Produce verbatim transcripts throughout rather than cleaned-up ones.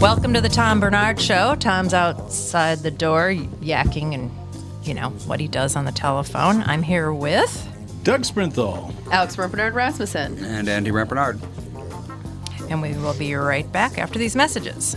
Welcome to the Tom Bernard Show. Tom's outside the door yakking and, you know, what he does on the telephone. I'm here with... Doug Sprinthal. Alex Roperard Rasmussen. And Andy Roperard. And we will be right back after these messages.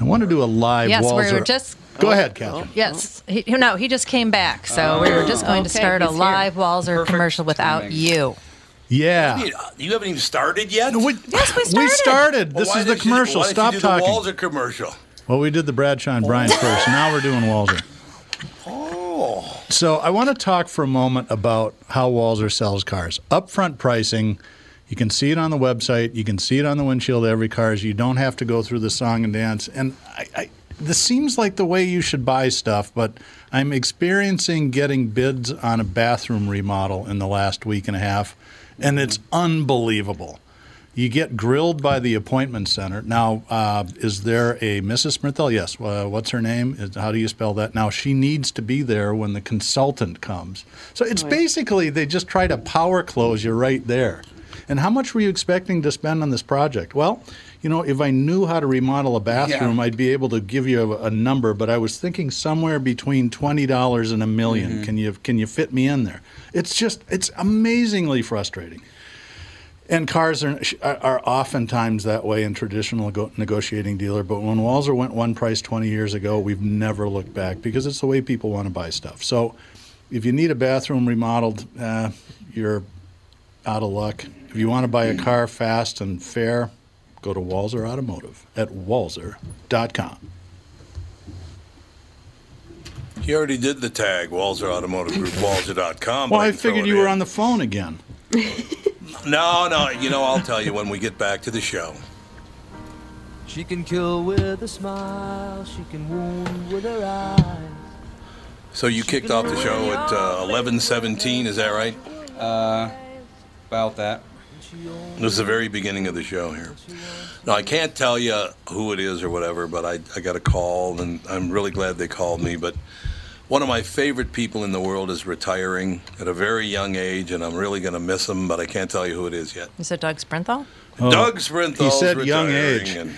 I want to do a live yes, Walser. Yes, we were just... Go oh, ahead, Catherine. Oh, yes. Oh. He, no, he just came back, so oh, we were just going okay, to start a live Walser Perfect. commercial without Perfect. you. Yeah. You, you haven't even started yet? No, we, yes, we started. We started. Well, this is the commercial. You, Stop talking. Why did you do the Walser commercial? Well, we did the Bradshaw and Bryant oh. first. Now we're doing Walser. Oh. So I want to talk for a moment about how Walser sells cars. Upfront pricing. You can see it on the website. You can see it on the windshield of every car. You don't have to go through the song and dance. And I, I, this seems like the way you should buy stuff, but I'm experiencing getting bids on a bathroom remodel in the last week and a half, and it's unbelievable. You get grilled by the appointment center. Now, uh, is there a Missus Sprinthal? Yes. Uh, what's her name? Is, how do you spell that? Now, she needs to be there when the consultant comes. So it's basically they just try to power close you right there. And how much were you expecting to spend on this project? Well, you know, if I knew how to remodel a bathroom, yeah. I'd be able to give you a, a number, but I was thinking somewhere between twenty dollars and a million. Mm-hmm. Can you can you fit me in there? It's just, it's amazingly frustrating. And cars are, are oftentimes that way in traditional go- negotiating dealer. But when Walser went one price twenty years ago, we've never looked back because it's the way people want to buy stuff. So if you need a bathroom remodeled, uh, you're out of luck. If you want to buy a car fast and fair, go to Walser Automotive at walser dot com. You already did the tag, Walser Automotive Group, walser dot com. Well, I, I figured you were on the phone again. No, no, you know, I'll tell you when we get back to the show. She can kill with a smile, she can wound with her eyes. So you kicked off the show at uh, eleven seventeen, is that right? Uh, about that. This is the very beginning of the show here. Now, I can't tell you who it is or whatever, but I, I got a call, and I'm really glad they called me, but... One of my favorite people in the world is retiring at a very young age, and I'm really going to miss him, but I can't tell you who it is yet. Is it Doug Sprinthal? Oh, Doug Sprinthal. He said young age. And...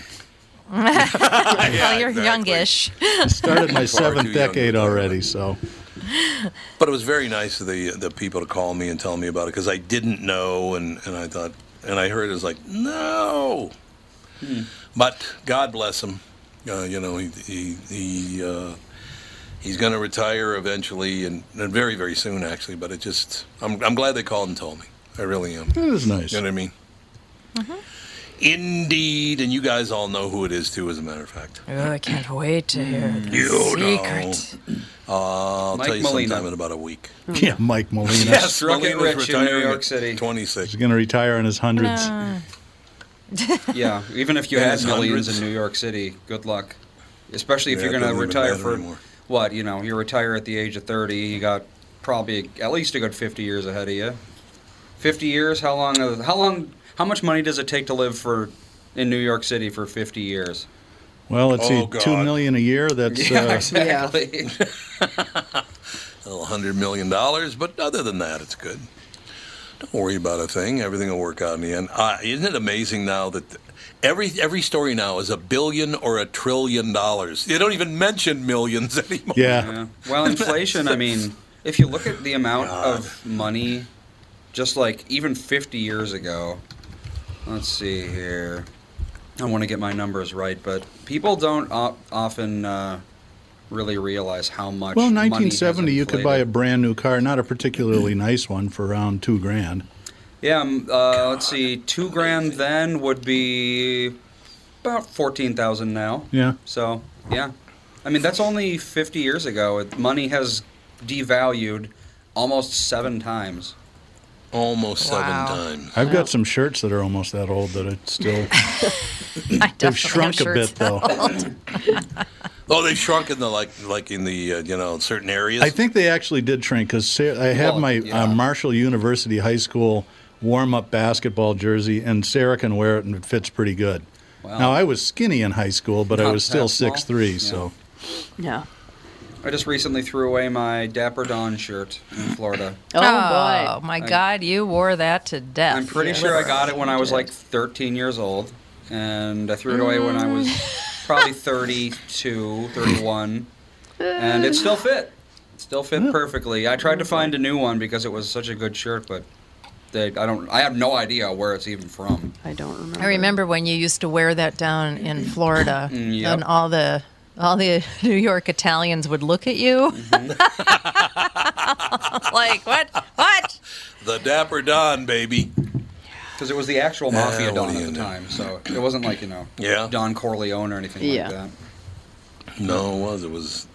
yeah, well, you're exactly. youngish. I started my seventh decade already, so. But it was very nice of the the people to call me and tell me about it, because I didn't know, and, and I thought, and I heard it was like, no. Hmm. But God bless him. Uh, you know, he... he, he uh, He's going to retire eventually, and, and very, very soon, actually. But it just—I'm I'm glad they called and told me. I really am. That is nice. You know what I mean? Mm-hmm. Indeed, and you guys all know who it is too, as a matter of fact. Oh, I can't wait to hear the you secret. Know. Uh, I'll Mike tell you Molina. sometime in about a week. Mm-hmm. Yeah, Mike Molina. Yes, Molina's rich in New York City. twenty-six. He's going to retire in his hundreds. Uh. Yeah, even if you had millions hundreds. in New York City, good luck. Especially if yeah, you're going to retire for. Anymore. What, you know, you retire at the age of thirty, you got probably at least a good fifty years ahead of you. fifty years, how long, how long, how much money does it take to live for in New York City for fifty years? Well, let's oh, see, two million dollars a year, that's... Yeah, uh, exactly. Yeah. A little one hundred million dollars, but other than that, it's good. Don't worry about a thing. Everything will work out in the end. Uh, isn't it amazing now that... Th- Every every story now is a billion or a trillion dollars. They don't even mention millions anymore. Yeah. yeah. Well, inflation, I mean, if you look at the amount God. of money, just like even fifty years ago, let's see here. I want to get my numbers right, but people don't op often uh, really realize how much. Well, in nineteen seventy, you could buy a brand new car, not a particularly nice one, for around two grand. Yeah, uh, let's see, two grand then would be about fourteen thousand now. Yeah. So yeah, I mean that's only fifty years ago. Money has devalued almost seven times. Almost wow. seven times. I've wow. got some shirts that are almost that old that it's still. I they've shrunk a bit though. Oh, they've shrunk in the like, like in the uh, you know, certain areas. I think they actually did shrink because I had well, my yeah. uh, Marshall University High School warm-up basketball jersey, and Sarah can wear it and it fits pretty good. Wow. Now I was skinny in high school, but Not I was still six three. Yeah. So. Yeah. I just recently threw away my Dapper Don shirt in Florida. Oh, oh boy. My I, God, you wore that to death. I'm pretty yes. sure I got it when I was like thirteen years old, and I threw it away when I was probably thirty-two, thirty-one, and it still fit. It still fit perfectly. I tried to find a new one because it was such a good shirt, but they, I don't. I have no idea where it's even from. I don't remember. I remember when you used to wear that down in Florida, yep. and all the... all the New York Italians would look at you. Mm-hmm. Like, what? What? The Dapper Don, baby. Because it was the actual Mafia uh, Don at the know? time, so it wasn't like, you know, yeah. Don Corleone or anything yeah. like that. No, it was. It was,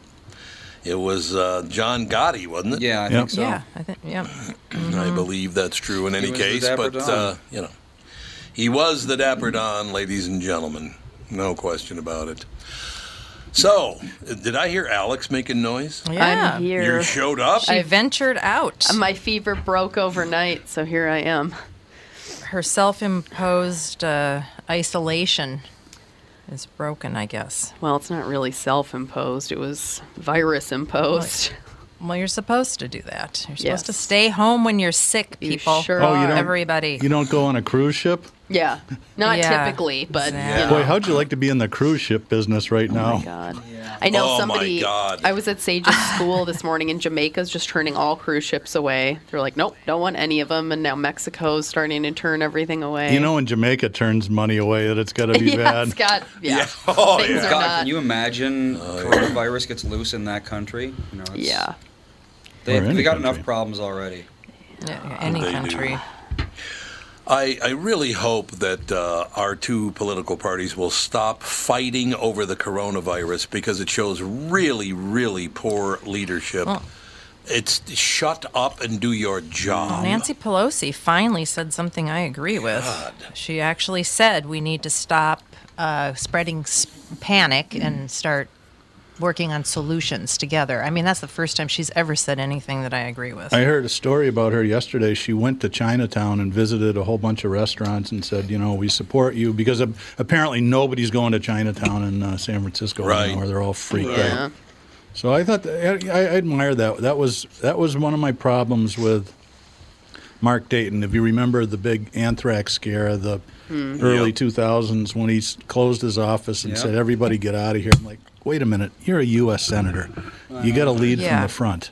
it was uh, John Gotti, wasn't it? Yeah, I yep. think so. Yeah, I think, yeah. I believe that's true in any case, but, uh, you know, he was the Dapper Don, ladies and gentlemen. No question about it. So, did I hear Alex making noise? Yeah. I'm here. You showed up? I ventured out. My fever broke overnight, so here I am. Her self-imposed uh, isolation is broken, I guess. Well, it's not really self-imposed. It was virus-imposed. Well, well, you're supposed to do that. You're supposed yes. to stay home when you're sick, people. You sure oh, are. You Everybody. You don't go on a cruise ship? Yeah, not yeah, typically, but exactly. you know. Boy, how'd you like to be in the cruise ship business right oh now? Oh, my God. Yeah. I know oh somebody, my God. I was at Sage's school this morning, and Jamaica's just turning all cruise ships away. They're like, nope, don't want any of them, and now Mexico's starting to turn everything away. You know when Jamaica turns money away that it's got to be yeah, bad? It's got, yeah. yeah. Oh, Things yeah. God, not... can you imagine oh, coronavirus yeah. gets loose in that country? You know, it's, yeah. They, they got country. enough problems already. Yeah, any they country. Do. I, I really hope that uh, our two political parties will stop fighting over the coronavirus because it shows really, really poor leadership. Oh. It's shut up and do your job. Nancy Pelosi finally said something I agree with. God. She actually said we need to stop uh, spreading panic mm. and start working on solutions together. I mean, that's the first time she's ever said anything that I agree with. I heard a story about her yesterday. She went to Chinatown and visited a whole bunch of restaurants and said, you know, we support you, because apparently nobody's going to Chinatown in uh, San Francisco right. right now, or they're all freaked yeah. out. So I thought, that, I, I admire that. That was, that was one of my problems with Mark Dayton. If you remember the big anthrax scare of the mm. early yep. two thousands when he closed his office and yep. said, everybody get out of here. I'm like, wait a minute, you're a U S senator. Uh, you got to lead yeah. from the front.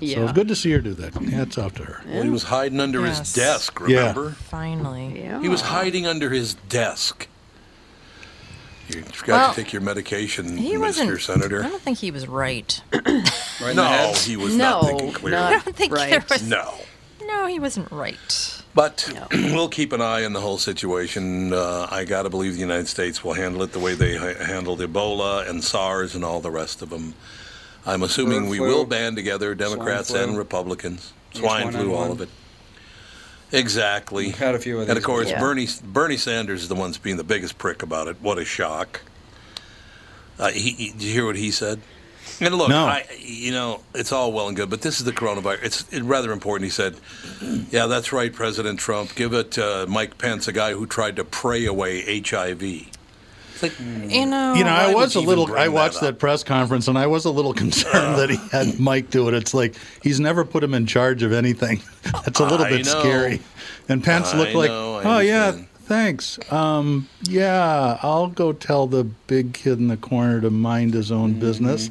Yeah. So it's good to see her do that. Hats off to her. Well, he was hiding under yes. his desk, remember? Yeah. Finally. Yeah. He was hiding under his desk. You've got well, to take your medication, he Mister Wasn't, Senator. I don't think he was right. right no, he was no, not thinking clearly. Not I don't think right. there was... No. No, he wasn't right. But no. we'll keep an eye on the whole situation. Uh, I got to believe the United States will handle it the way they ha handled Ebola and SARS and all the rest of them. I'm assuming Bird we flu, will band together, Democrats and Republicans. Swine flu, all of it. Exactly. We've had a few of these. And, of course, yeah. Bernie, Bernie Sanders is the one being the biggest prick about it. What a shock. Uh, he, he, did you hear what he said? And look, no. I, you know, it's all well and good, but this is the coronavirus. It's it, rather important. He said, yeah, that's right, President Trump. Give it uh, Mike Pence, a guy who tried to pray away H I V. It's like, you know, you know I was a little, I watched that, that press conference, and I was a little concerned uh, that he had Mike do it. It's like he's never put him in charge of anything. That's a little I bit know. scary. And Pence I looked know, like, oh, yeah, thanks. Um, yeah, I'll go tell the big kid in the corner to mind his own mm-hmm. business.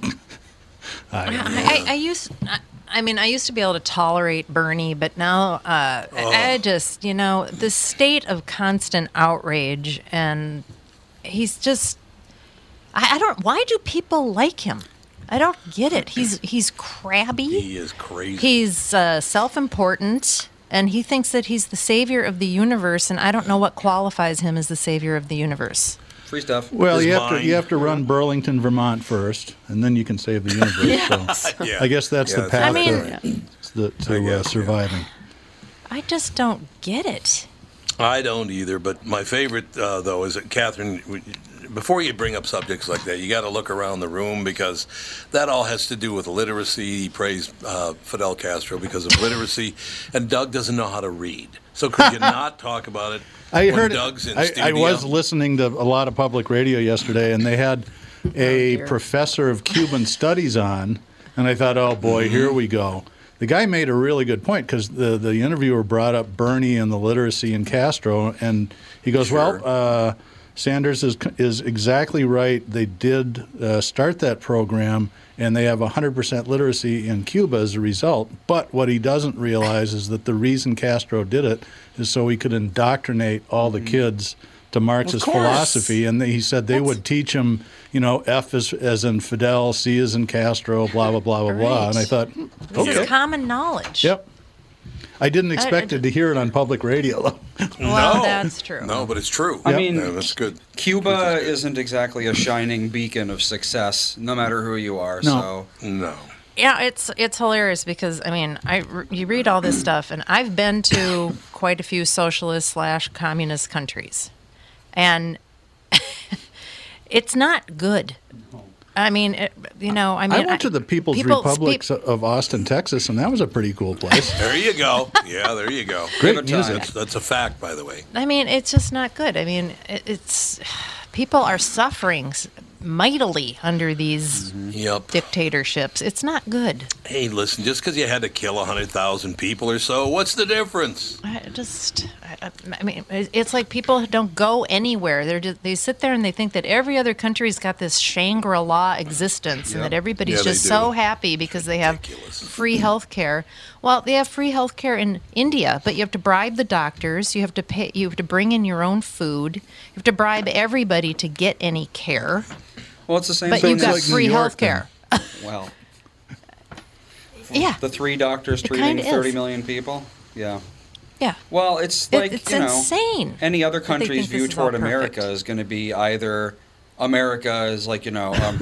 I, I, I used, I, I mean, I used to be able to tolerate Bernie, but now uh, oh. I just, you know, the state of constant outrage and he's just, I, I don't, why do people like him? I don't get it. He's he's crabby. He is crazy. He's uh, self-important, and he thinks that he's the savior of the universe, and I don't know what qualifies him as the savior of the universe. Free stuff. Well, you have, to, you have to run Burlington, Vermont first, and then you can save the universe. Yes. So yeah. I guess that's yeah, the path I mean, to, to I guess, uh, surviving. Yeah. I just don't get it. I don't either, but my favorite, uh, though, is that Catherine... Before you bring up subjects like that, you got to look around the room, because that all has to do with literacy. He praised uh, Fidel Castro because of literacy, and Doug doesn't know how to read. So could you not talk about it I when heard Doug's in I, studio? I was listening to a lot of public radio yesterday, and they had a oh, professor of Cuban studies on, and I thought, oh, boy, mm-hmm. here we go. The guy made a really good point, because the, the interviewer brought up Bernie and the literacy and Castro, and he goes, sure. well... Uh, Sanders is is exactly right. They did uh, start that program, and they have one hundred percent literacy in Cuba as a result. But what he doesn't realize is that the reason Castro did it is so he could indoctrinate all the kids to Marxist philosophy. And he said they That's... would teach them, you know, F is as in Fidel, C is in Castro, blah, blah, blah, blah, right. blah. And I thought, okay. This is common knowledge. Yep. I didn't expect I, I, it to hear it on public radio. Well, no, that's true. No, but it's true. I yep. mean, yeah, that's good. Cuba good. isn't exactly a shining beacon of success, no matter who you are. No. So no. Yeah, it's it's hilarious, because I mean, I you read all this stuff, and I've been to quite a few socialist slash communist countries, and it's not good. I mean, it, you know, I mean, I went to the People's, People's Republic Pe- of Austin, Texas, and that was a pretty cool place. There you go. Yeah, there you go. Great music. That's, that's a fact, by the way. I mean, it's just not good. I mean, it, it's people are suffering mightily under these mm-hmm. yep. dictatorships. It's not good. Hey, listen, just because you had to kill one hundred thousand people or so, what's the difference? I just, I, I mean, it's like people don't go anywhere. They're just, they sit there and they think that every other country's got this Shangri-La existence yep. and that everybody's yeah, just so happy because they have Ridiculous. free health care. Well, they have free health care in India, but you have to bribe the doctors. You have to pay. You have to bring in your own food. You have to bribe everybody to get any care. Well, it's the same but thing. But you've got like free health care. Well, yeah. The three doctors treating thirty million people? Yeah. Yeah. Well, it's like, it, it's you know, insane. Any other country's view toward America is going to be either America is like, you know, um,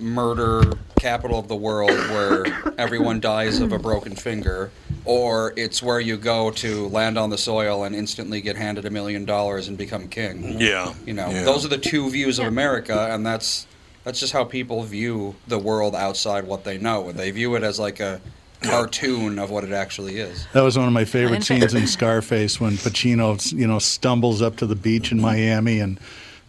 murder capital of the world where everyone dies of a broken finger, or it's where you go to land on the soil and instantly get handed a million dollars and become king. Yeah. You know, yeah. those are the two views of America, and that's that's just how people view the world outside what they know. They view it as like a cartoon of what it actually is. That was one of my favorite scenes in Scarface when Pacino, you know, stumbles up to the beach in Miami, and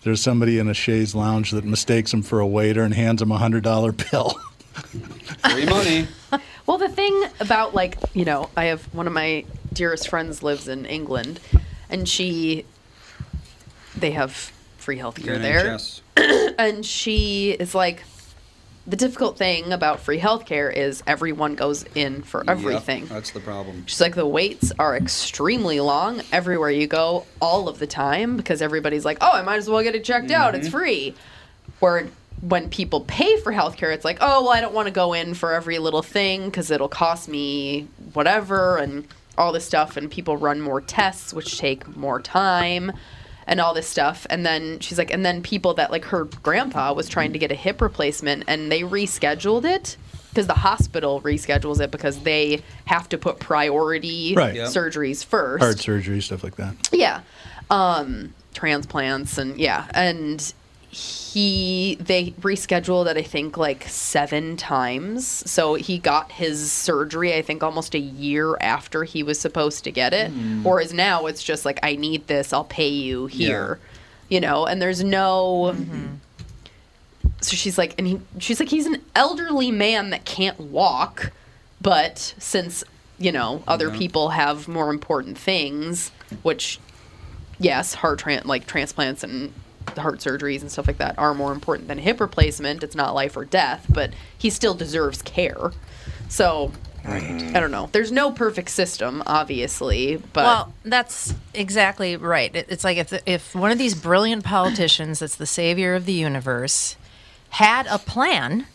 there's somebody in a chaise lounge that mistakes him for a waiter and hands him a one hundred dollar bill. Free money. Well, the thing about, like, you know, I have one of my dearest friends lives in England, and she, they have free healthcare there. And she is like, the difficult thing about free healthcare is everyone goes in for everything. Yep, that's the problem. She's like, the waits are extremely long everywhere you go all of the time, because everybody's like, oh, I might as well get it checked mm-hmm. out. It's free. Where when people pay for healthcare, it's like, oh, well, I don't want to go in for every little thing because it'll cost me whatever and all this stuff. And people run more tests, which take more time. And all this stuff. And then she's like, and then people that, like, her grandpa was trying to get a hip replacement, and they rescheduled it because the hospital reschedules it because they have to put priority right. yeah. surgeries first. Heart surgery, stuff like that. Yeah. Um, transplants and, yeah. And he, they rescheduled it, I think, like seven times. So he got his surgery, I think, almost a year after he was supposed to get it. Mm. Whereas now it's just like, I need this, I'll pay you here. Yeah. You know, and there's no... Mm-hmm. So she's like, and he, she's like, he's an elderly man that can't walk, but since, you know, other yeah. people have more important things, which, yes, heart tran- like transplants and... the heart surgeries and stuff like that are more important than hip replacement. It's not life or death, but he still deserves care. So Right. I don't know. There's no perfect system, obviously, but well, that's exactly right. It, it's like if the, if one of these brilliant politicians that's the savior of the universe had a plan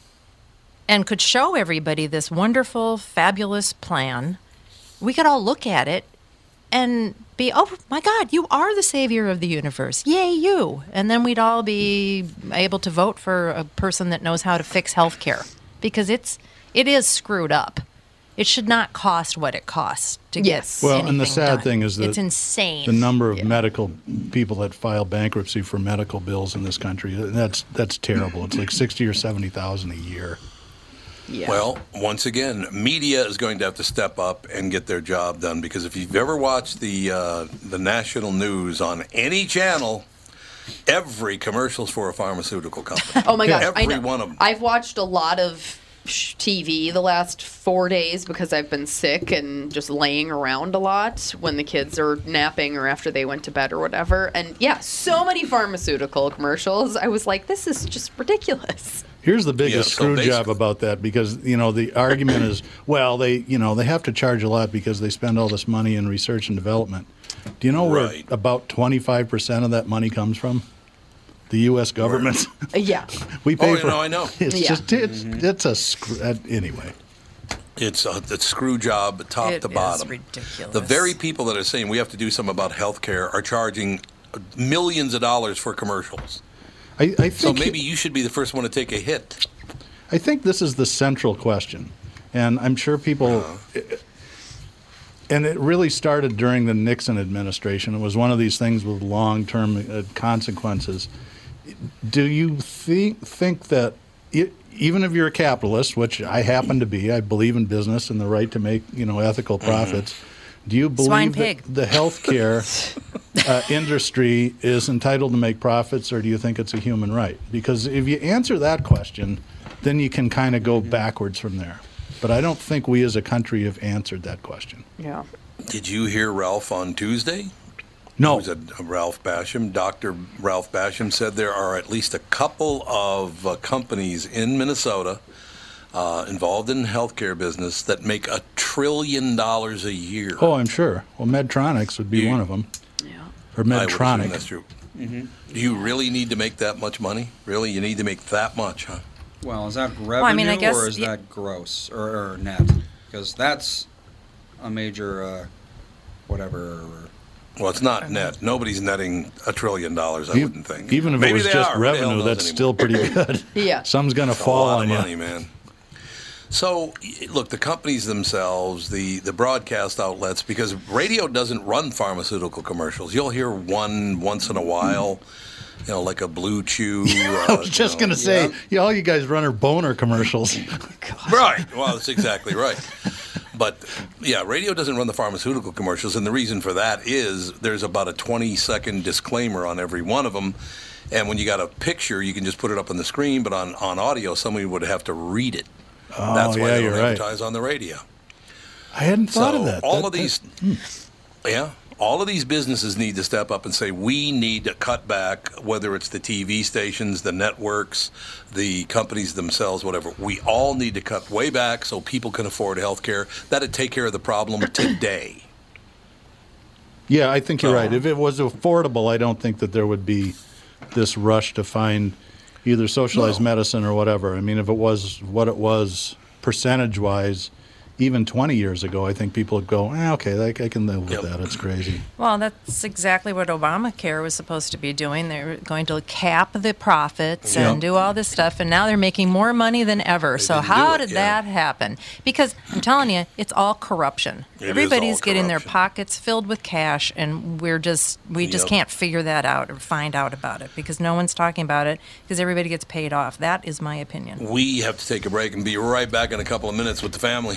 and could show everybody this wonderful, fabulous plan, we could all look at it and be, oh, my God, you are the savior of the universe. Yay, you. And then we'd all be able to vote for a person that knows how to fix health care because it's, it is screwed up. It should not cost what it costs to yes. get Well, anything and the sad done. Thing is that it's insane. The number of yeah. medical people that file bankruptcy for medical bills in this country, that's that's terrible. It's like sixty or seventy thousand a year. Yeah. Well, once again, media is going to have to step up and get their job done because if you've ever watched the uh, the national news on any channel, every commercial's for a pharmaceutical company. Oh my gosh, every I know. one of them. I've watched a lot of T V the last four days because I've been sick and just laying around a lot when the kids are napping or after they went to bed or whatever. And yeah, so many pharmaceutical commercials. I was like, this is just ridiculous. Here's the biggest yeah, so screw basically. job about that because, you know, the argument is, well, they, you know, they have to charge a lot because they spend all this money in research and development. Do you know right. where about twenty-five percent of that money comes from? The U S government. Yeah. we pay oh, for. Oh, no, I know. It's yeah. just it's, mm-hmm. it's a screw. Uh, anyway, it's a, it's a screw job, top it to bottom. It's ridiculous. The very people that are saying we have to do something about health care are charging millions of dollars for commercials. I, I think so. Maybe it, you should be the first one to take a hit. I think this is the central question, and I'm sure people. Uh, it, And it really started during the Nixon administration. It was one of these things with long-term consequences. Do you think, think that it, even if you're a capitalist, which I happen to be, I believe in business and the right to make, you know, ethical profits, mm-hmm. do you believe Swine that pig. the healthcare uh, industry is entitled to make profits, or do you think it's a human right? Because if you answer that question, then you can kind of go mm-hmm. backwards from there. But I don't think we as a country have answered that question. Yeah. Did you hear Ralph on Tuesday? No. Was a, a Ralph Basham. Doctor Ralph Basham said there are at least a couple of uh, companies in Minnesota uh, involved in the healthcare business that make a trillion dollars a year. Oh, I'm sure. Well, Medtronics would be you, one of them. Yeah. Or Medtronic. I would assume that's true. Mm-hmm. Do you really need to make that much money? Really? You need to make that much, huh? Well, is that revenue well, I mean, I guess, or is yeah. that gross or, or net? Because that's a major uh, whatever. Well, it's not net. Nobody's netting a trillion dollars, I you, wouldn't think. Even if Maybe it was just are. revenue, that's anymore. still pretty good. yeah. Some's going to fall a lot on of money, you. man. So, look, the companies themselves, the, the broadcast outlets, because radio doesn't run pharmaceutical commercials. You'll hear one once in a while. Mm-hmm. You know, like a Blue Chew. Uh, I was just you know, going to say, yeah. yeah, all you guys run are boner commercials. oh, right. Well, that's exactly right. But, yeah, radio doesn't run the pharmaceutical commercials, and the reason for that is there's about a twenty-second disclaimer on every one of them, and when you got a picture, you can just put it up on the screen, but on, on audio, somebody would have to read it. Oh, that's why yeah, they don't you're advertise right. on the radio. I hadn't thought so of that. all that, of these... Hmm. Yeah. All of these businesses need to step up and say, we need to cut back, whether it's the T V stations, the networks, the companies themselves, whatever. We all need to cut way back so people can afford health care. That would take care of the problem today. Yeah, I think you're uh-huh. right. If it was affordable, I don't think that there would be this rush to find either socialized no. medicine or whatever. I mean, if it was what it was percentage-wise, even twenty years ago, I think people would go, eh, okay, I, I can live with yep. that. It's crazy. Well, that's exactly what Obamacare was supposed to be doing. They were going to cap the profits yep. and do all this stuff, and now they're making more money than ever. They so how did yeah. that happen? Because I'm telling you, it's all corruption. It Everybody's all getting corruption. Their pockets filled with cash, and we're just we yep. just can't figure that out or find out about it because no one's talking about it because everybody gets paid off. That is my opinion. We have to take a break and be right back in a couple of minutes with the family.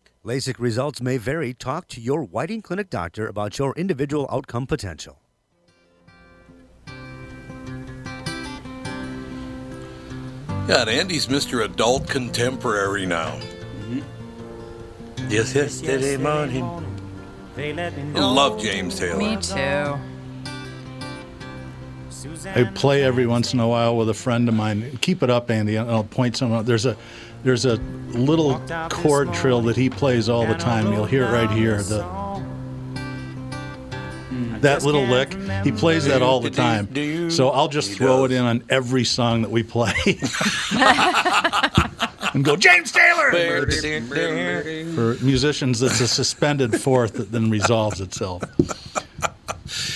LASIK results may vary. Talk to your Whiting Clinic doctor about your individual outcome potential. God, Andy's Mister Adult Contemporary now. Mm-hmm. Yes, yesterday morning. They let me know. I love James Taylor. Me too. I play every once in a while with a friend of mine. Keep it up, Andy, and I'll point someone out. There's a, there's a little chord trill that he plays all the time. You'll hear it right here. The, that little lick. He plays that all the time. So I'll just throw it in on every song that we play. And go, James Taylor! For musicians, it's a suspended fourth that then resolves itself.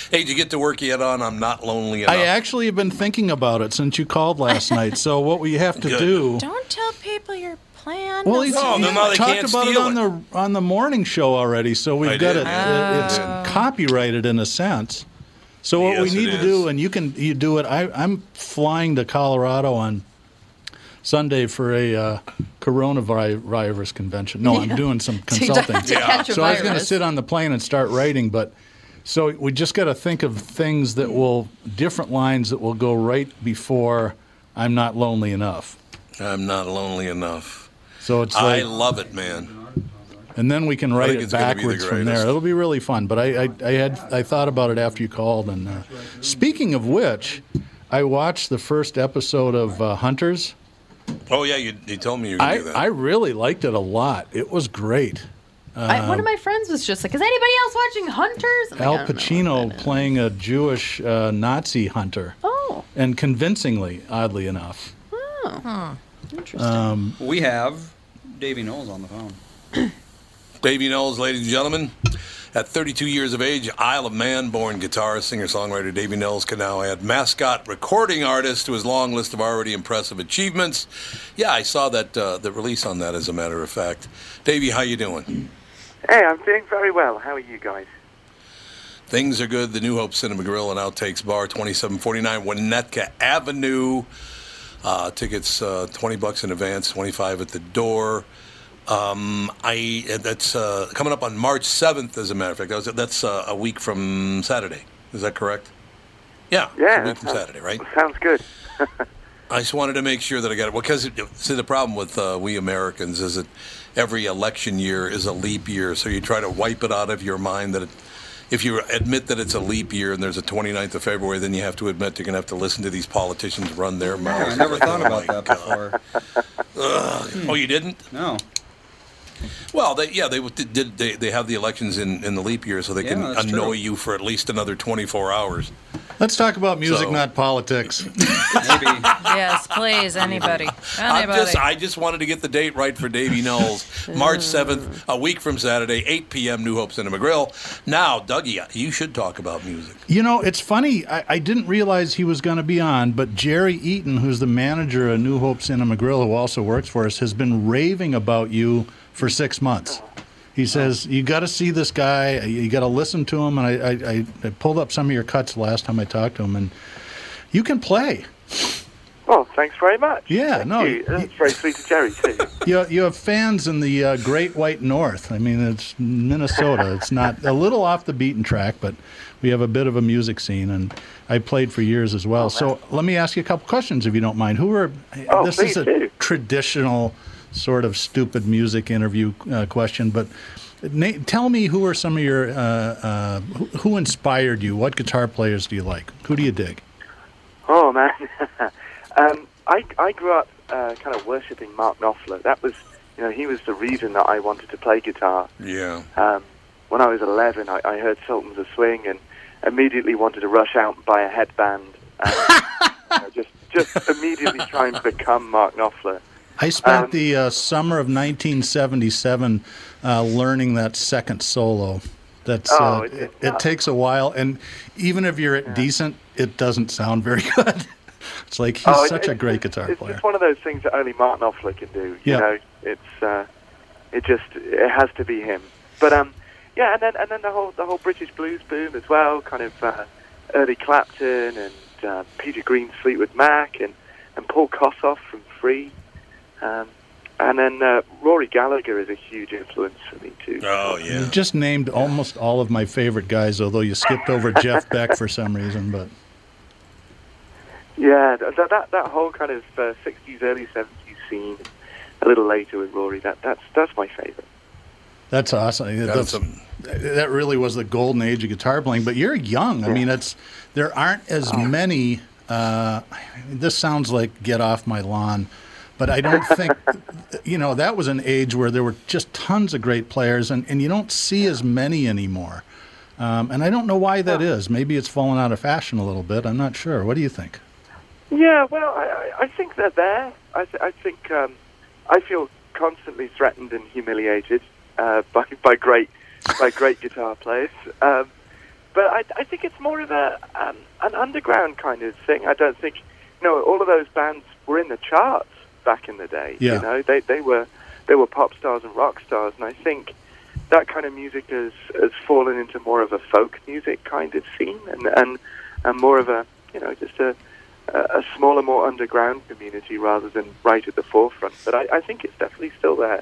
Hey, did you get to work yet on I'm Not Lonely Enough? I actually have been thinking about it since you called last night. So what we have to Good. do... Don't tell people your plan. Well, he's no, no, no, talked about it on it. the on the morning show already, so we've I got it, oh. it. It's copyrighted in a sense. So what yes, we need to do, and you can you do it, I, I'm flying to Colorado on Sunday for a uh, coronavirus convention. No, yeah. I'm doing some consulting. So, yeah. so I was going to sit on the plane and start writing, but... So we just got to think of things that will, different lines that will go right before I'm Not Lonely Enough. I'm Not Lonely Enough. So it's like, I love it, man. And then we can write it backwards from there. It'll be really fun. But I, I, I had I thought about it after you called. And uh, speaking of which, I watched the first episode of uh, Hunters. Oh yeah, you, you told me you were gonna do that. I really liked it a lot. It was great. Uh, I, one of my friends was just like, is anybody else watching Hunters? I'm Al like, Pacino playing a Jewish uh, Nazi hunter. Oh. And convincingly, oddly enough. Oh. Huh. Interesting. Um, we have Davy Knowles on the phone. Davy Knowles, ladies and gentlemen. At thirty-two years of age, Isle of Man born guitarist, singer-songwriter Davy Knowles can now add mascot recording artist to his long list of already impressive achievements. Yeah, I saw that uh, the release on that, as a matter of fact. Davy, how you doing? Hey, I'm doing very well. How are you guys? Things are good. The New Hope Cinema Grill and Outtakes Bar, twenty-seven forty-nine Winnetka Avenue. Uh, tickets, uh, twenty bucks in advance, twenty-five at the door. Um, I that's uh, coming up on March seventh, as a matter of fact. That was, that's uh, a week from Saturday. Is that correct? Yeah, yeah, a week from sounds, Saturday, right? Sounds good. I just wanted to make sure that I got it. Well, because see, the problem with uh, we Americans is that every election year is a leap year, so you try to wipe it out of your mind that it, if you admit that it's a leap year and there's a twenty-ninth of February, then you have to admit you're going to have to listen to these politicians run their mouths. I never thought about that before. hmm. Oh, you didn't? No. Well, they, yeah, they did. They, they have the elections in, in the leap year, so they yeah, can annoy true. you for at least another twenty-four hours. Let's talk about music, so. not politics. Maybe. Yes, please, anybody. anybody. Just, I just wanted to get the date right for Davy Knowles. March seventh, a week from Saturday, eight p.m., New Hope Cinema Grill. Now, Dougie, you should talk about music. You know, it's funny. I, I didn't realize he was going to be on, but Jerry Eaton, who's the manager of New Hope Cinema Grill, who also works for us, has been raving about you for six months. He says, you got to see this guy, you got to listen to him, and I, I, I pulled up some of your cuts last time I talked to him, and you can play. Oh, thanks very much. Yeah, Thank no. You. That's very sweet of Jerry, too. you, you have fans in the uh, Great White North. I mean, it's Minnesota. It's not a little off the beaten track, but we have a bit of a music scene, and I played for years as well. Oh, so let me ask you a couple questions, if you don't mind. Who are oh, This is a do. traditional sort of stupid music interview uh, question, but na- tell me who are some of your, uh, uh, who, who inspired you? What guitar players do you like? Who do you dig? Oh, man. Um, I, I grew up uh, kind of worshipping Mark Knopfler. That was, you know, he was the reason that I wanted to play guitar. Yeah. Um, when I was eleven, I, I heard Sultans of Swing and immediately wanted to rush out and buy a headband and you know, just just immediately try and become Mark Knopfler. I spent um, the uh, summer of nineteen seventy-seven uh, learning that second solo. That's oh, uh, it, it, it takes a while, and even if you're yeah. decent, it doesn't sound very good. It's like he's oh, such it, a great guitar it's player. It's one of those things that only Mark Knopfler can do. You yeah. know, it's uh, it just it has to be him. But um, yeah, and then and then the whole the whole British blues boom as well, kind of uh, early Clapton and uh, Peter Green's Fleetwood Mac and, and Paul Kossoff from Free, um, and then uh, Rory Gallagher is a huge influence for me too. Oh yeah, you just named yeah. almost all of my favorite guys, although you skipped over Jeff Beck for some reason, but. Yeah, that, that that whole kind of uh, sixties, early seventies scene, a little later with Rory, that, that's that's my favorite. That's awesome. That's, that's, that really was the golden age of guitar playing, but you're young. Yeah. I mean, it's, there aren't as oh. many, uh, this sounds like Get Off My Lawn, but I don't think, you know, that was an age where there were just tons of great players, and, and you don't see as many anymore. Um, and I don't know why that is. Maybe it's fallen out of fashion a little bit. I'm not sure. What do you think? Yeah, well, I, I think they're there. I, th- I think um, I feel constantly threatened and humiliated uh, by by great by great guitar players. Um, but I, I think it's more of a um, an underground kind of thing. I don't think, you know, all of those bands were in the charts back in the day. Yeah. You know, they they were they were pop stars and rock stars, and I think that kind of music has has fallen into more of a folk music kind of scene, and and, and more of a, you know, just a a smaller, more underground community rather than right at the forefront. But I, I think it's definitely still there.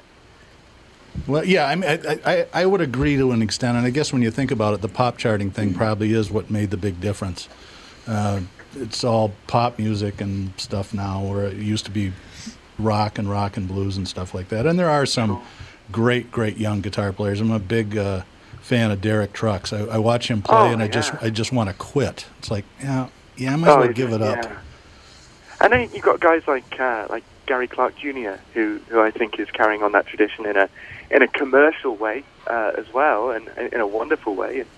Well, yeah, I, mean, I, I I would agree to an extent. And I guess when you think about it, the pop charting thing probably is what made the big difference. Uh, it's all pop music and stuff now, where it used to be rock and rock and blues and stuff like that. And there are some great, great young guitar players. I'm a big... Uh, fan of Derek Trucks. I, I watch him play, oh, and I yeah. just I just want to quit. It's like, yeah, yeah, I might as oh, well give it yeah. up. And then you've got guys like uh, like Gary Clark Junior, who who I think is carrying on that tradition in a in a commercial way uh, as well, and in a wonderful way. And,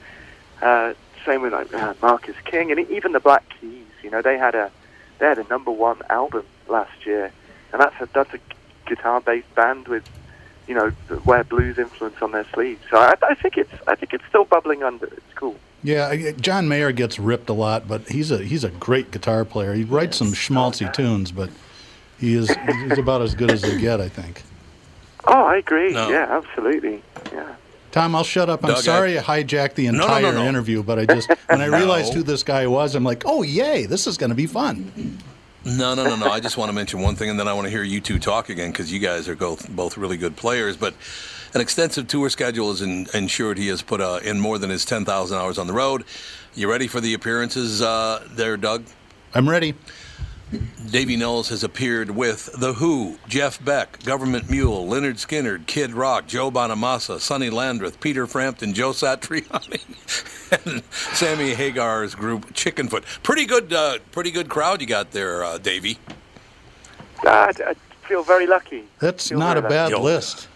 uh, same with like uh, Marcus King, and even the Black Keys. You know, they had a they had a number one album last year, and that's a that's a guitar based band with, you know, wear blues influence on their sleeves. So I, I think it's I think it's still bubbling under. It's cool. Yeah, John Mayer gets ripped a lot, but he's a he's a great guitar player. He writes yes. some schmaltzy oh, tunes, but he is he's about as good as they get, I think. Oh, I agree. No. Yeah, absolutely. Yeah. Tom, I'll shut up. I'm Doug, sorry I, I hijacked the entire no, no, no. interview, but I just when I realized no. who this guy was, I'm like, oh yay, this is going to be fun. No, no, no, no. I just want to mention one thing, and then I want to hear you two talk again, because you guys are both, both really good players. But an extensive tour schedule has in, ensured he has put uh, in more than his ten thousand hours on the road. You ready for the appearances uh, there, Doug? I'm ready. Davy Knowles has appeared with The Who, Jeff Beck, Government Mule, Lynyrd Skynyrd, Kid Rock, Joe Bonamassa, Sonny Landreth, Peter Frampton, Joe Satriani, and Sammy Hagar's group Chickenfoot. Pretty good, uh, pretty good crowd you got there, uh, Davy. Uh, I feel very lucky. That's not a bad lucky. list.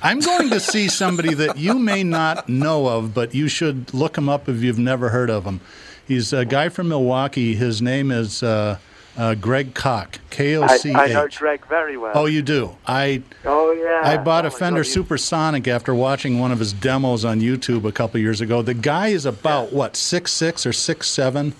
I'm going to see somebody that you may not know of, but you should look him up if you've never heard of him. He's a guy from Milwaukee. His name is... Uh, Uh, Greg Koch, K O C H. I, I know Greg very well. Oh, you do? I Oh, yeah. I bought oh, a Fender God, you... Supersonic after watching one of his demos on YouTube a couple years ago. The guy is about, yeah. what, six six or six seven?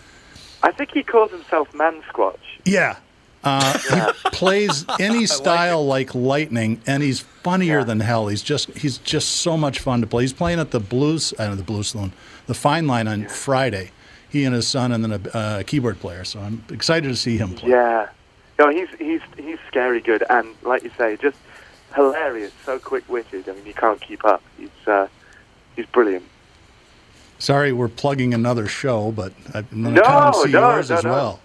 I think he calls himself Man Squatch. Yeah. Uh, yeah. He plays any style like, like lightning, and he's funnier yeah. than hell. He's just he's just so much fun to play. He's playing at the Blues, I don't know, the Blues Saloon, the Fine Line on yeah. Friday. He and his son, and then a uh, keyboard player. So I'm excited to see him play. Yeah, No, he's he's he's scary good, and like you say, just hilarious, so quick-witted. I mean, you can't keep up. He's uh, he's brilliant. Sorry, we're plugging another show, but I'm going to come and see no, yours no, as no. well.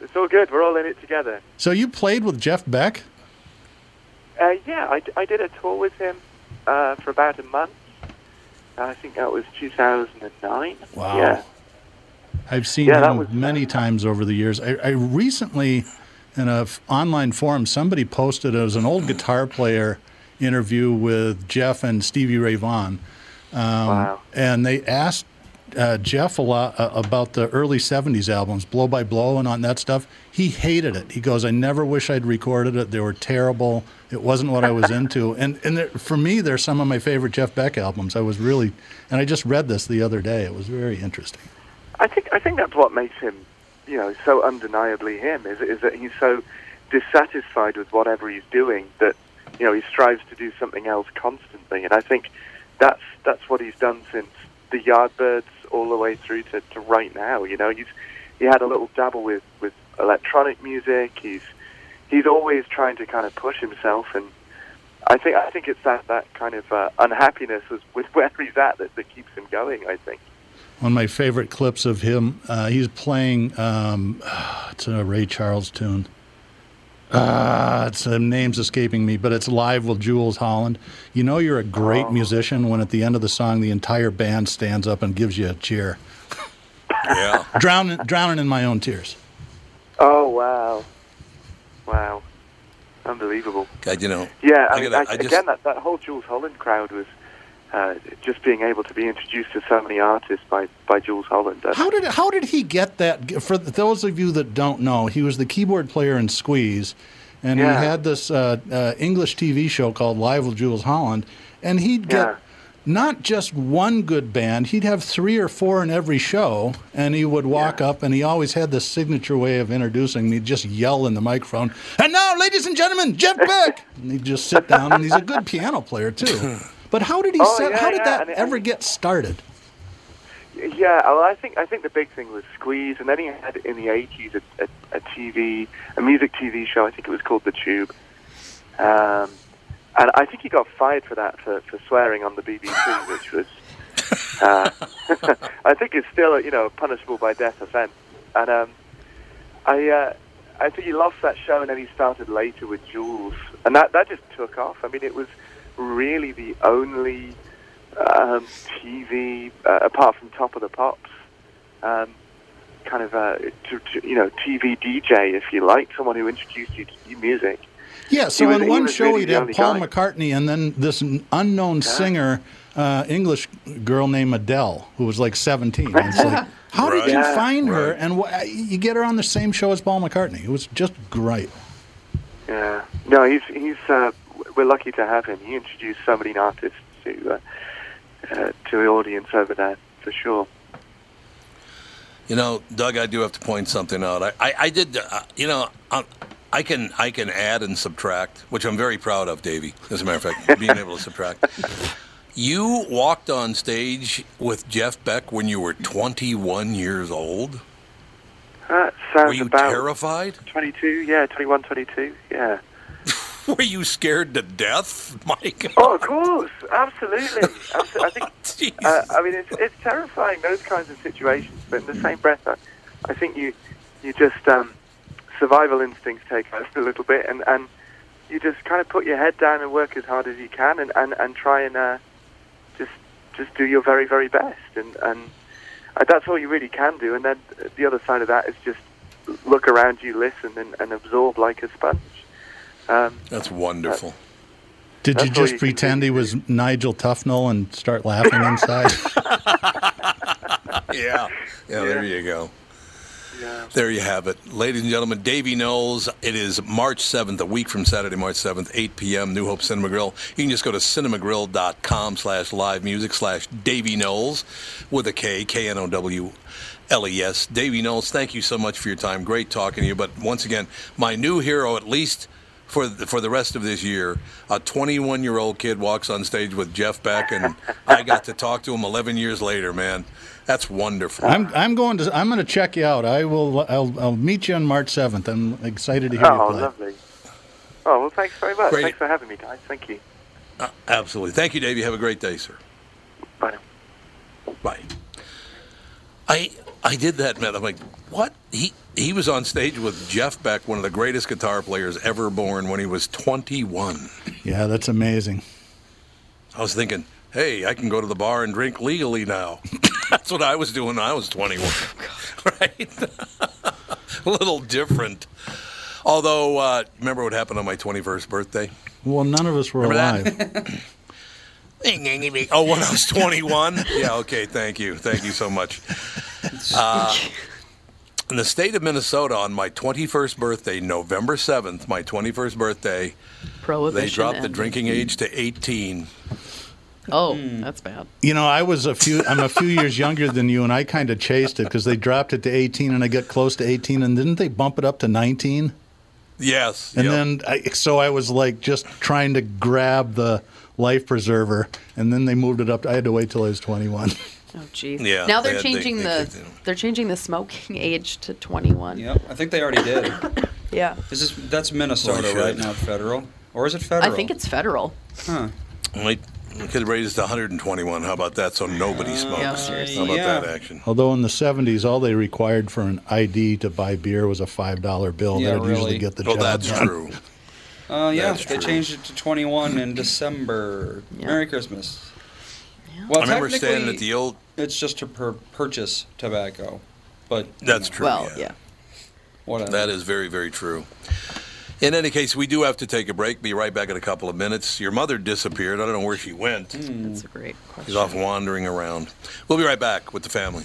It's all good. We're all in it together. So you played with Jeff Beck? Uh, yeah, I, I did a tour with him uh, for about a month. I think that was two thousand nine. Wow. Yeah. I've seen yeah, him was, many times over the years. I, I recently, in an f- online forum, somebody posted, it was an old guitar player interview with Jeff and Stevie Ray Vaughan. Um, wow. And they asked uh, Jeff a lot uh, about the early seventies albums, Blow by Blow and on that stuff. He hated it. He goes, I never wish I'd recorded it. They were terrible. It wasn't what I was into. And and there, for me, they're some of my favorite Jeff Beck albums. I was really, and I just read this the other day. It was very interesting. I think I think that's what makes him, you know, so undeniably him, is, is that he's so dissatisfied with whatever he's doing that, you know, he strives to do something else constantly. And I think that's that's what he's done since the Yardbirds all the way through to, to right now. You know, he's he had a little dabble with, with electronic music. He's he's always trying to kind of push himself, and I think I think it's that, that kind of uh, unhappiness with, with where he's at that, that keeps him going, I think. One of my favorite clips of him, uh, he's playing, um, it's a Ray Charles tune. Uh, it's uh, name's escaping me, but it's Live with Jules Holland. You know you're a great oh. musician when at the end of the song the entire band stands up and gives you a cheer. Yeah. Drowning, drowning in my own tears. Oh, wow. Wow. Unbelievable. God, you know. Yeah, I I mean, gotta, I, I just... again, that, that whole Jules Holland crowd was... Uh, just being able to be introduced to so many artists by, by Jules Holland. How did how did he get that? For those of you that don't know, he was the keyboard player in Squeeze, and yeah. he had this uh, uh, English T V show called Live with Jules Holland, and he'd get yeah. not just one good band, he'd have three or four in every show, and he would walk yeah. up, and he always had this signature way of introducing me, just yell in the microphone, and now, ladies and gentlemen, Jeff Beck! And he'd just sit down, and he's a good piano player, too. But how did he? Oh, set, yeah, how did yeah. that it, ever get started? Yeah, well, I think I think the big thing was Squeeze, and then he had in the eighties a, a, a T V, a music T V show. I think it was called The Tube, um, and I think he got fired for that for, for swearing on the B B C, which was uh, I think it's still you know punishable by death offence. And um, I uh, I think he lost that show, and then he started later with Jules, and that that just took off. I mean, it was. Really, the only um, T V uh, apart from Top of the Pops, um, kind of uh, to, to, you know, T V D J, if you like, someone who introduced you to music. Yeah, so was, in one he show really he'd have Paul guy. McCartney, and then this unknown yeah. singer, uh, English girl named Adele, who was like seventeen. It's like, how right. did you find yeah. her? And wh- you get her on the same show as Paul McCartney. It was just great. Yeah, no, he's he's. Uh, We're lucky to have him. He introduced so many artists to uh, uh, to the audience over there, for sure. You know, Doug, I do have to point something out. I, I, I did, uh, you know, I, I can I can add and subtract, which I'm very proud of, Davey, as a matter of fact, being able to subtract. You walked on stage with Jeff Beck when you were twenty-one years old? That sounds were you about terrified? twenty-two, yeah, twenty-one, twenty-two, yeah. Were you scared to death, Mike? Oh, of course, absolutely. Absolutely. I think. Oh, uh, I mean, it's, it's terrifying, those kinds of situations. But in the same breath, I, I think you you just um, survival instincts take over a little bit, and, and you just kind of put your head down and work as hard as you can, and, and, and try and uh, just just do your very very best, and and that's all you really can do. And then the other side of that is just look around you, listen, and, and absorb like a sponge. Um, that's wonderful. Uh, Did that's you just you pretend he was Nigel Tufnell and start laughing inside? yeah. yeah. Yeah, there you go. Yeah. There you have it. Ladies and gentlemen, Davy Knowles. It is March seventh, a week from Saturday, March seventh, eight p.m., New Hope Cinema Grill. You can just go to cinemagrill.com slash live music slash Davy Knowles with a K, K N O W. L E S. Davy Knowles, thank you so much for your time. Great talking to you. But once again, my new hero, at least for the, for the rest of this year. A twenty-one-year-old kid walks on stage with Jeff Beck, and I got to talk to him eleven years later, man. That's wonderful. I'm I'm going to I'm going to check you out. I will I'll, I'll meet you on March seventh. I'm excited to hear oh, you play. Oh, lovely. Oh, well, thanks very much. Great. Thanks for having me, guys. Thank you. Uh, absolutely. Thank you, Davey. Have a great day, sir. Bye. Bye. I I did that, man. I'm like, what? He he was on stage with Jeff Beck, one of the greatest guitar players ever born, when he was twenty-one. Yeah, that's amazing. I was thinking, hey, I can go to the bar and drink legally now. That's what I was doing when I was twenty-one, right? A little different. Although, uh, remember what happened on my twenty-first birthday? Well, none of us were remember alive. Oh, when I was twenty-one? Yeah, okay, thank you. Thank you so much. Uh, in the state of Minnesota, on my twenty-first birthday, November seventh, my twenty-first birthday, Prohibition they dropped the drinking age to eighteen. Oh, mm. That's bad. You know, I was a few. I'm a few years younger than you, and I kind of chased it because they dropped it to eighteen, and I got close to eighteen, and didn't they bump it up to nineteen? Yes. And yep. then, I, so I was like just trying to grab the life preserver, and then they moved it up. I had to wait till I was twenty-one. Oh, geez. Yeah. Now they're they, changing they, the they they're changing the smoking age to twenty-one. Yeah, I think they already did. Yeah. Is this that's Minnesota well, right now? Federal, or is it federal? I think it's federal. Huh. Like. We could raise it to one hundred twenty-one. How about that? So nobody smokes. Uh, yeah, How about yeah. that action? Although in the seventies, all they required for an I D to buy beer was a five dollar bill. Yeah, that would really. usually get the oh, job that's done. True. Uh, yeah, that's they true. changed it to twenty-one in December. Yeah. Merry Christmas. Yeah. Well, I remember standing at the old... It's just to per- purchase tobacco. but That's know. true, Well, yeah. yeah. Whatever. That is very, very true. In any case, we do have to take a break. Be right back in a couple of minutes. Your mother disappeared. I don't know where she went. Mm. That's a great question. She's off wandering around. We'll be right back with the family.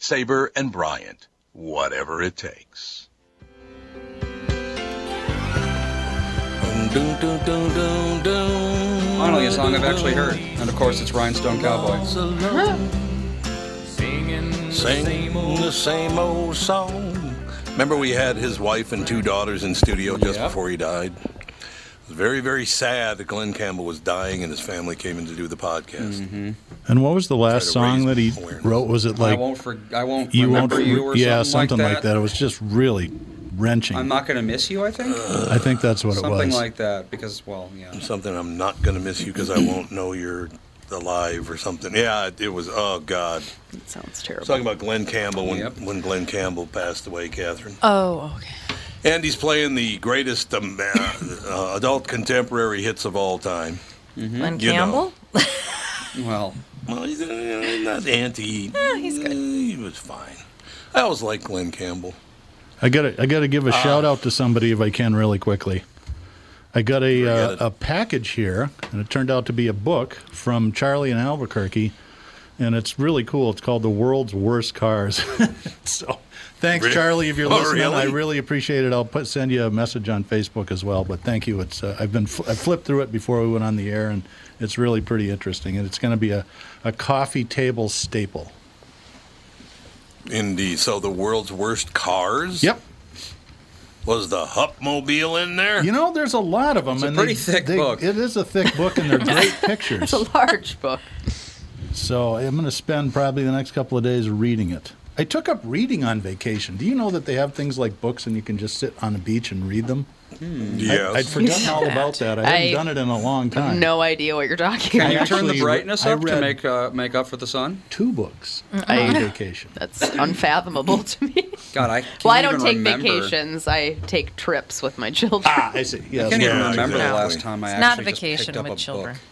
Saber and Bryant, whatever it takes. Finally, a song I've actually heard, and of course, it's Rhinestone Cowboy. Singing the same old song. Remember, we had his wife and two daughters in studio just yep. before he died. It was very, very sad that Glenn Campbell was dying and his family came in to do the podcast. Mm-hmm. And what was the last song that he awareness. wrote? Was it like, I won't, for, I won't you remember won't, you or yeah, something, something like, that. like that? It was just really wrenching. I'm not going to miss you, I think? Uh, I think that's what it was. Something like that, because, well, yeah. Something, I'm not going to miss you because I won't know you're alive or something. Yeah, it was, oh, God. It sounds terrible. Talking about Glenn Campbell, when, yep. when Glenn Campbell passed away, Catherine. Oh, okay. And he's playing the greatest um, uh, adult contemporary hits of all time. Mm-hmm. Glenn you Campbell? well, well, he's uh, not anti. Yeah, he's good. Uh, he was fine. I always liked Glenn Campbell. I got I got to give a uh, shout out to somebody if I can really quickly. I got a uh, a package here, and it turned out to be a book from Charlie in Albuquerque. and it's really cool. It's called The World's Worst Cars. So thanks, really? Charlie, if you're oh, listening. Really? I really appreciate it. I'll put, send you a message on Facebook as well, but thank you. It's uh, I've been fl- I flipped through it before we went on the air, and it's really pretty interesting, and it's going to be a, a coffee table staple. Indeed. So The World's Worst Cars? Yep. Was the Hupmobile in there? You know, there's a lot of them. It's a and pretty they, thick they, book. It is a thick book, and they're great pictures. It's a large book. So I'm going to spend probably the next couple of days reading it. I took up reading on vacation. Do you know that they have things like books, and you can just sit on a beach and read them? Mm. Yes. I, I'd forgotten all about that. I hadn't I, done it in a long time. No idea what you're talking about. Can you turn the brightness up to make uh, make up for the sun? Two books I, on vacation. That's unfathomable to me. God, I can't well, I don't even take remember. vacations. I take trips with my children. Ah, I see. Yes. I can't yeah, even remember exactly. the last time I it's actually not a vacation just picked up with a children. Book.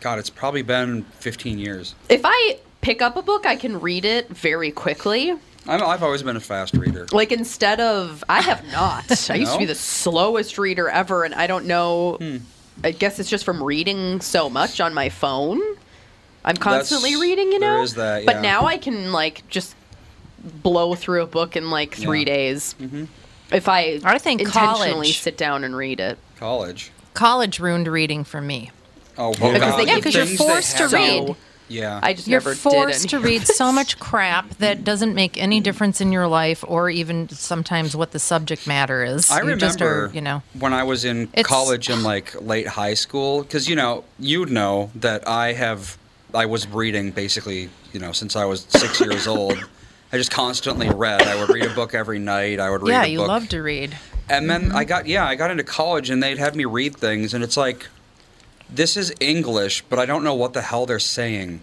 God, it's probably been fifteen years. If I pick up a book, I can read it very quickly. I'm, I've always been a fast reader. Like instead of, I have not. I used no? to be the slowest reader ever, and I don't know. Hmm. I guess it's just from reading so much on my phone. I'm constantly That's, reading, you know. There is that, yeah. But now I can like just blow through a book in like three yeah. days mm-hmm. if I, I think intentionally college, sit down and read it. College. College ruined reading for me. Oh, well, because yeah, because you're forced to read. Yeah, I just You're never forced did to read so much crap that doesn't make any difference in your life, or even sometimes what the subject matter is. I you remember, just are, you know, when I was in college and like late high school, because you know, you'd know that I have, I was reading basically, you know, since I was six years old. I just constantly read. I would read a book every night. I would read. Yeah, a book. Yeah, you love to read. And then mm-hmm. I got, yeah, I got into college, and they'd have me read things, and it's like, this is English, but I don't know what the hell they're saying.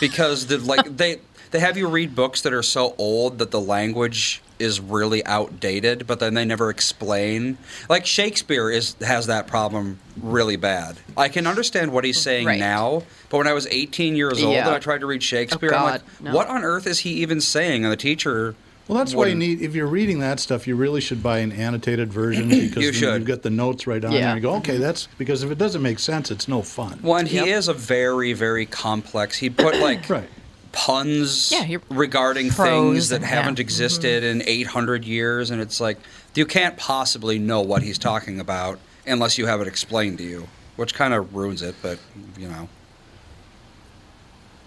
Because the, like they they have you read books that are so old that the language is really outdated, but then they never explain. Like Shakespeare is has that problem really bad. I can understand what he's saying right. now, but when I was eighteen years old yeah. and I tried to read Shakespeare, oh, God, I'm like, no. what on earth is he even saying? And the teacher... Well, that's why you need, if you're reading that stuff, you really should buy an annotated version because you then you've got the notes right on yeah. there. And you go, okay, that's, because if it doesn't make sense, it's no fun. Well, and yep. he is a very, very complex, he put like right. puns yeah, regarding things that haven't that. existed mm-hmm. in eight hundred years. And it's like, you can't possibly know what he's talking about unless you have it explained to you, which kind of ruins it, but, you know.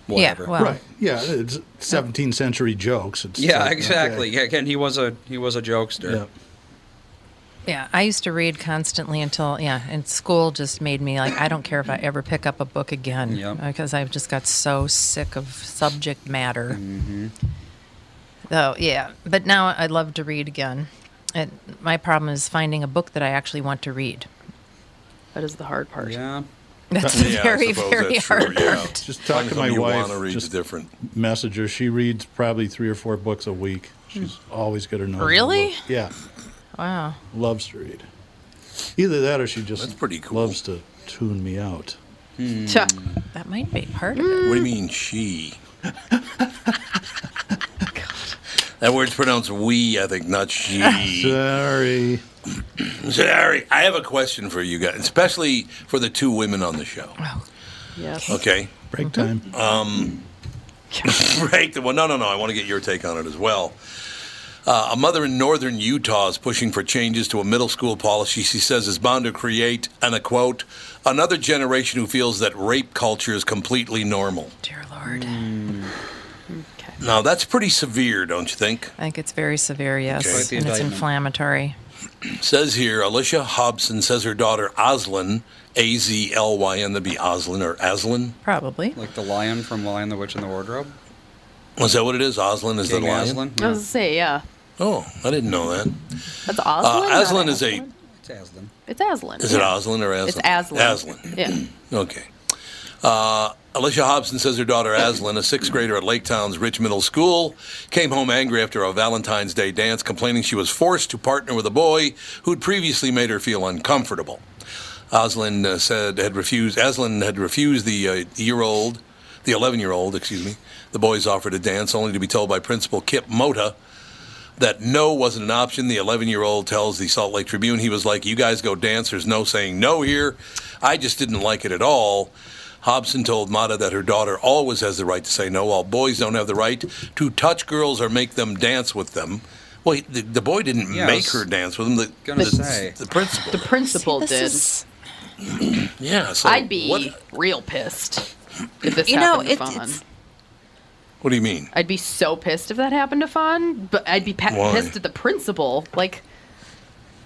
Whatever. Yeah, well. Right. Yeah, it's seventeenth century jokes. It's yeah, like, exactly. Okay. Yeah, again, he was a he was a jokester. Yeah. yeah, I used to read constantly until yeah, and school just made me like I don't care if I ever pick up a book again yeah. because I've just got so sick of subject matter. Mm-hmm. So yeah, but now I love to read again. And my problem is finding a book that I actually want to read. That is the hard part. Yeah. That's yeah, very, very that's hard. True, yeah. Just talk to my wife. Read just different. Message her. She reads probably three or four books a week. She's mm. always got her nose. Really? Yeah. Wow. Loves to read. Either that, or she just that's pretty cool. loves to tune me out. Hmm. That might be part of it. What do you mean she? That word's pronounced we, I think, not she. Sorry. Sorry. I have a question for you guys, especially for the two women on the show. Oh, yes. Okay. Break time. Um, break the, well, no, no, no. I want to get your take on it as well. Uh, a mother in northern Utah is pushing for changes to a middle school policy she says is bound to create, and I quote, another generation who feels that rape culture is completely normal. Dear Lord. Mm. Now, that's pretty severe, don't you think? I think it's very severe, yes. Okay. And it's inflammatory. Says here, Alicia Hobson says her daughter Azlyn, A Z L Y N, that'd be Azlyn or Azlyn? Probably. Like the lion from Lion, the Witch, and the Wardrobe? Is that what it is? Azlyn is King the lion? Azlyn? Yeah. I was going to say, yeah. Oh, I didn't know that. That's Azlyn? Uh, Azlyn is Azlyn? a... It's Azlyn. It's Azlyn. Is yeah. it Azlyn or Azlyn? It's Azlyn. Azlyn. Yeah. Okay. Uh... Alicia Hobson says her daughter Azlyn, a sixth grader at Lake Town's Rich Middle School, came home angry after a Valentine's Day dance, complaining she was forced to partner with a boy who'd previously made her feel uncomfortable. Azlyn uh, said had refused. Azlyn had refused the uh, year-old, the eleven-year-old, excuse me, the boy's offer to dance, only to be told by Principal Kip Mota that no wasn't an option. The eleven-year-old tells the Salt Lake Tribune he was like, "You guys go dance. There's no saying no here. I just didn't like it at all." Hobson told Mata that her daughter always has the right to say no, while boys don't have the right to touch girls or make them dance with them. Well, the, the boy didn't yeah, make her dance with him. The, gonna the, say. the principal. The principal did. Is... yeah. So I'd be what... real pissed if this you happened know, to Fawn. It's... What do you mean? I'd be so pissed if that happened to Fawn, but I'd be pe- pissed at the principal. Like,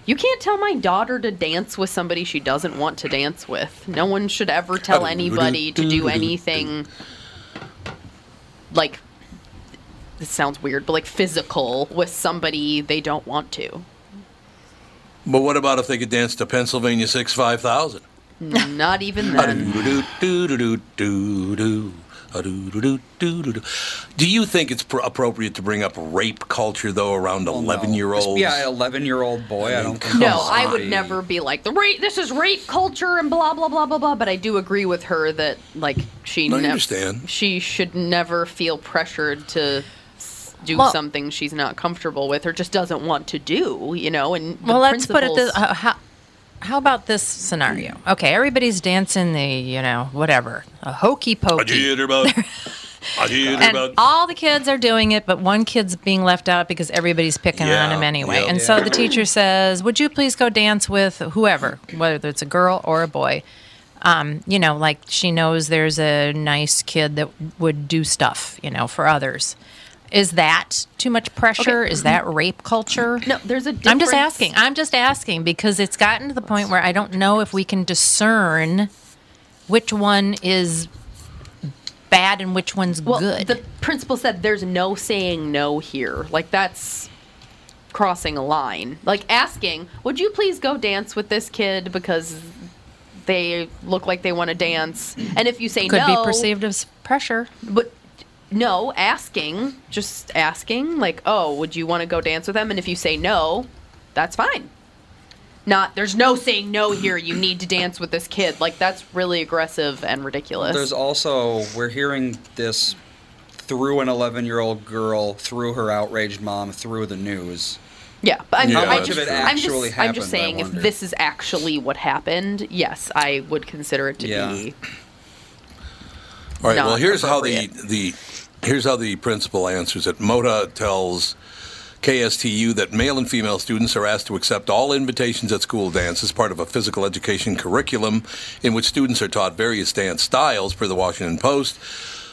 you can't tell my daughter to dance with somebody she doesn't want to dance with. No one should ever tell anybody to do anything, like, this sounds weird, but like physical with somebody they don't want to. But what about if they could dance to Pennsylvania six five thousand? Not even then. Do you think it's pr- appropriate to bring up rape culture, though, around eleven-year-olds? Well, no. Yeah, an eleven-year-old boy. I, I don't think No, I would never be like, the rape. This is rape culture and blah, blah, blah, blah, blah. But I do agree with her that, like, she, no, ne- she should never feel pressured to do well, something she's not comfortable with or just doesn't want to do, you know? And well, let's put it this uh, how, how about this scenario? Okay, everybody's dancing the, you know, whatever, a hokey pokey. And all the kids are doing it, but one kid's being left out because everybody's picking yeah, on him anyway. Yeah, and yeah. so the teacher says, would you please go dance with whoever, whether it's a girl or a boy? Um, you know, like she knows there's a nice kid that would do stuff, you know, for others. Is that too much pressure? Okay. Is that rape culture? No, there's a difference. I'm just asking. I'm just asking because it's gotten to the point where I don't know if we can discern which one is bad and which one's well, good. The principal said there's no saying no here. Like, that's crossing a line. Like, asking, would you please go dance with this kid because they look like they want to dance? And if you say Could no... Could be perceived as pressure. But... No, asking, just asking, like, oh, would you want to go dance with them? And if you say no, that's fine. Not, there's no saying no here, you need to dance with this kid. Like, that's really aggressive and ridiculous. There's also, we're hearing this through an eleven-year-old girl, through her outraged mom, through the news. Yeah, but I'm, yeah, how much of it actually I'm just, happened, I'm just saying, if this is actually what happened, yes, I would consider it to yeah. be All right, not well, here's how the... the Here's how the principal answers it. Mota tells K S T U that male and female students are asked to accept all invitations at school dance as part of a physical education curriculum in which students are taught various dance styles, per the Washington Post,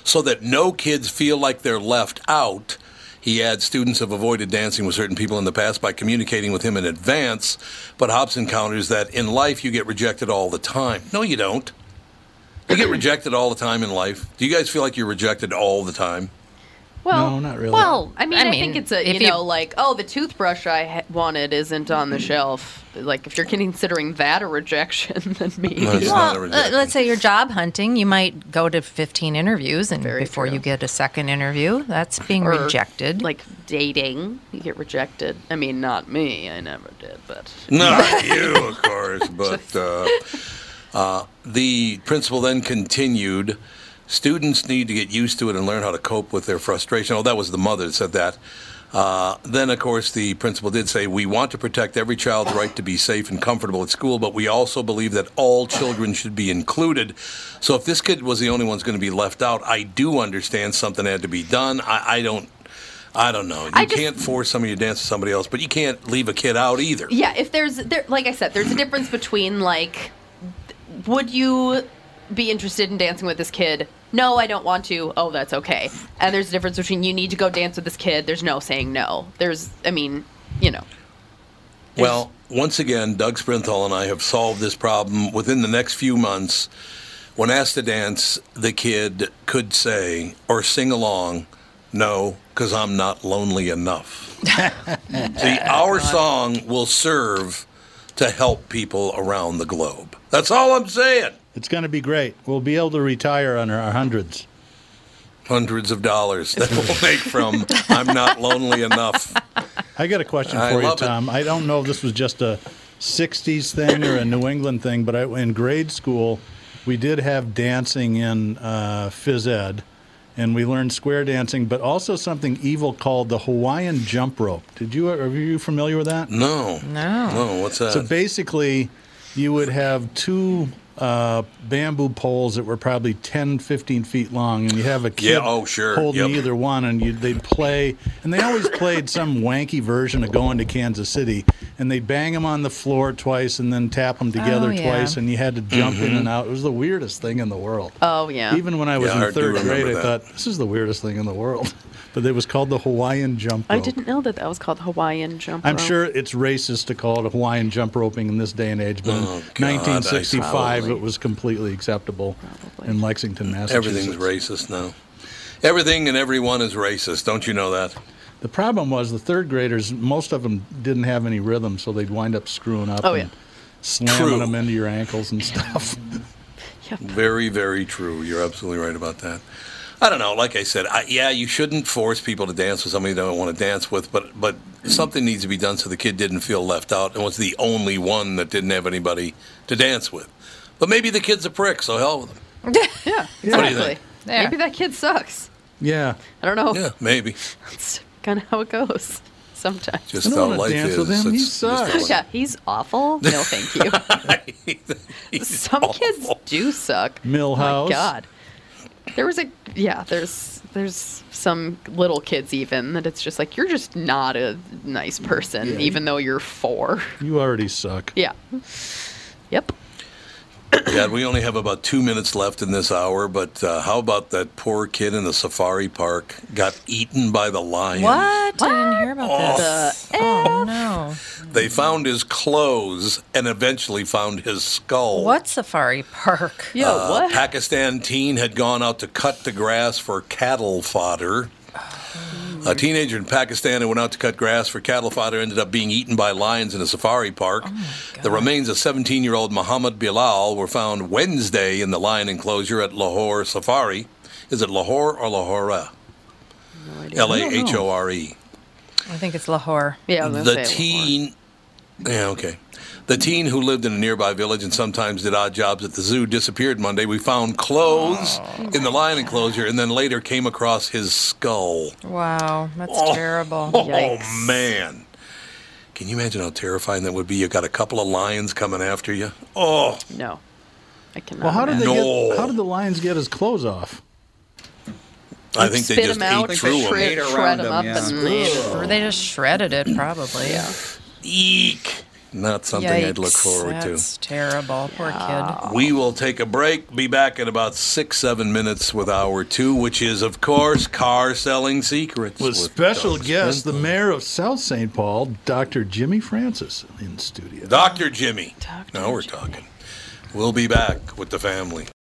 so that no kids feel like they're left out. He adds students have avoided dancing with certain people in the past by communicating with him in advance, but Hobson counters that in life you get rejected all the time. No, you don't. You get rejected all the time in life. Do you guys feel like you're rejected all the time? Well, no, not really. Well, I mean, I, I mean, think it's a, you know, you, like, oh, the toothbrush I ha- wanted isn't on the shelf. Like, if you're considering that a rejection, then maybe. No, well, uh, let's say you're job hunting. You might go to fifteen interviews, and Very before true. you get a second interview, that's being or, rejected. Like, dating, you get rejected. I mean, not me. I never did, but. Not you, of course, but. Uh, Uh, the principal then continued, students need to get used to it and learn how to cope with their frustration. Oh, that was the mother that said that. Uh, then, of course, the principal did say, we want to protect every child's right to be safe and comfortable at school, but we also believe that all children should be included. So if this kid was the only one's going to be left out, I do understand something had to be done. I, I don't. I don't know. You just, can't force somebody to dance with somebody else, but you can't leave a kid out either. Yeah, if there's, there, like I said, there's a difference between, like... Would you be interested in dancing with this kid? No, I don't want to. Oh, that's okay. And there's a difference between you need to go dance with this kid. There's no saying no. There's, I mean, you know. Well, once again, Doug Sprinthal and I have solved this problem. Within the next few months, when asked to dance, the kid could say or sing along, no, because I'm not lonely enough. See, our song will serve to help people around the globe. That's all I'm saying. It's going to be great. We'll be able to retire on our hundreds. Hundreds of dollars that we'll make from I'm Not Lonely Enough. I got a question for I you, Tom. It. I don't know if this was just a sixties thing or a New England thing, but I, in grade school, we did have dancing in uh, phys ed, and we learned square dancing, but also something evil called the Hawaiian jump rope. Did you Are you familiar with that? No. No. No, what's that? So basically... You would have two uh, bamboo poles that were probably ten, fifteen feet long, and you have a kid yeah, oh, sure. holding yep. either one, and you'd, they'd play. And they always played some wanky version of Going to Kansas City, and they'd bang them on the floor twice and then tap them together oh, yeah. twice, and you had to jump mm-hmm. in and out. It was the weirdest thing in the world. Oh, yeah. Even when I was yeah, in I third grade, that. I thought, this is the weirdest thing in the world. But it was called the Hawaiian jump rope. I didn't know that that was called Hawaiian jump rope. I'm sure it's racist to call it Hawaiian jump roping in this day and age, but oh, in nineteen sixty-five God, it was completely acceptable probably. in Lexington, Massachusetts. Everything's racist now. Everything and everyone is racist. Don't you know that? The problem was the third graders, most of them didn't have any rhythm, so they'd wind up screwing up oh, and yeah. slamming true. them into your ankles and stuff. Yep. Very, very true. You're absolutely right about that. I don't know. Like I said, I, yeah, you shouldn't force people to dance with somebody they don't want to dance with, but but something needs to be done so the kid didn't feel left out and was the only one that didn't have anybody to dance with. But maybe the kid's a prick, so hell with him. Yeah, exactly. What do you think? Yeah. Maybe that kid sucks. Yeah. I don't know. Yeah, maybe. That's kind of how it goes sometimes. Just how life dance is. With him. He sucks. Yeah, he's awful. No, thank you. he's, he's Some awful. kids do suck. Millhouse. Oh, my God. There was a, yeah, there's there's some little kids even that it's just like, you're just not a nice person, yeah, even you, though you're four. You already suck. Yeah. Yep. God, we only have about two minutes left in this hour, but uh, how about that poor kid in the safari park got eaten by the lion? What? what? I didn't hear about oh. this. Oh, no. They found his clothes and eventually found his skull. What safari park? Yeah, uh, what? Pakistan teen had gone out to cut the grass for cattle fodder. A teenager in Pakistan who went out to cut grass for cattle fodder ended up being eaten by lions in a safari park. Oh, the remains of seventeen-year-old Muhammad Bilal were found Wednesday in the lion enclosure at Lahore Safari. Is it Lahore or Lahore? No idea. L A H O R E. I think it's Lahore. Yeah, I was gonna say teen. Lahore. Yeah, okay. The teen who lived in a nearby village and sometimes did odd jobs at the zoo disappeared Monday. We found clothes oh, in the lion God. enclosure and then later came across his skull. Wow, that's oh, terrible. Yikes. Oh, man. Can you imagine how terrifying that would be? You got a couple of lions coming after you. Oh. No, I cannot. Well, how did, they no. get, how did the lions get his clothes off? I think they just ate through them. They shred them up. And they just shredded it, probably. Yeah. Eek. Not something Yikes, I'd look forward that's to. That's terrible. Poor yeah. kid. We will take a break. Be back in about six, seven minutes with hour two, which is, of course, Car Selling Secrets. With, with special Doug guest, Sprinthal. the mayor of South Saint Paul, Doctor Jimmy Francis, in studio. Doctor Jimmy. Doctor Now we're Jimmy. talking. We'll be back with the family.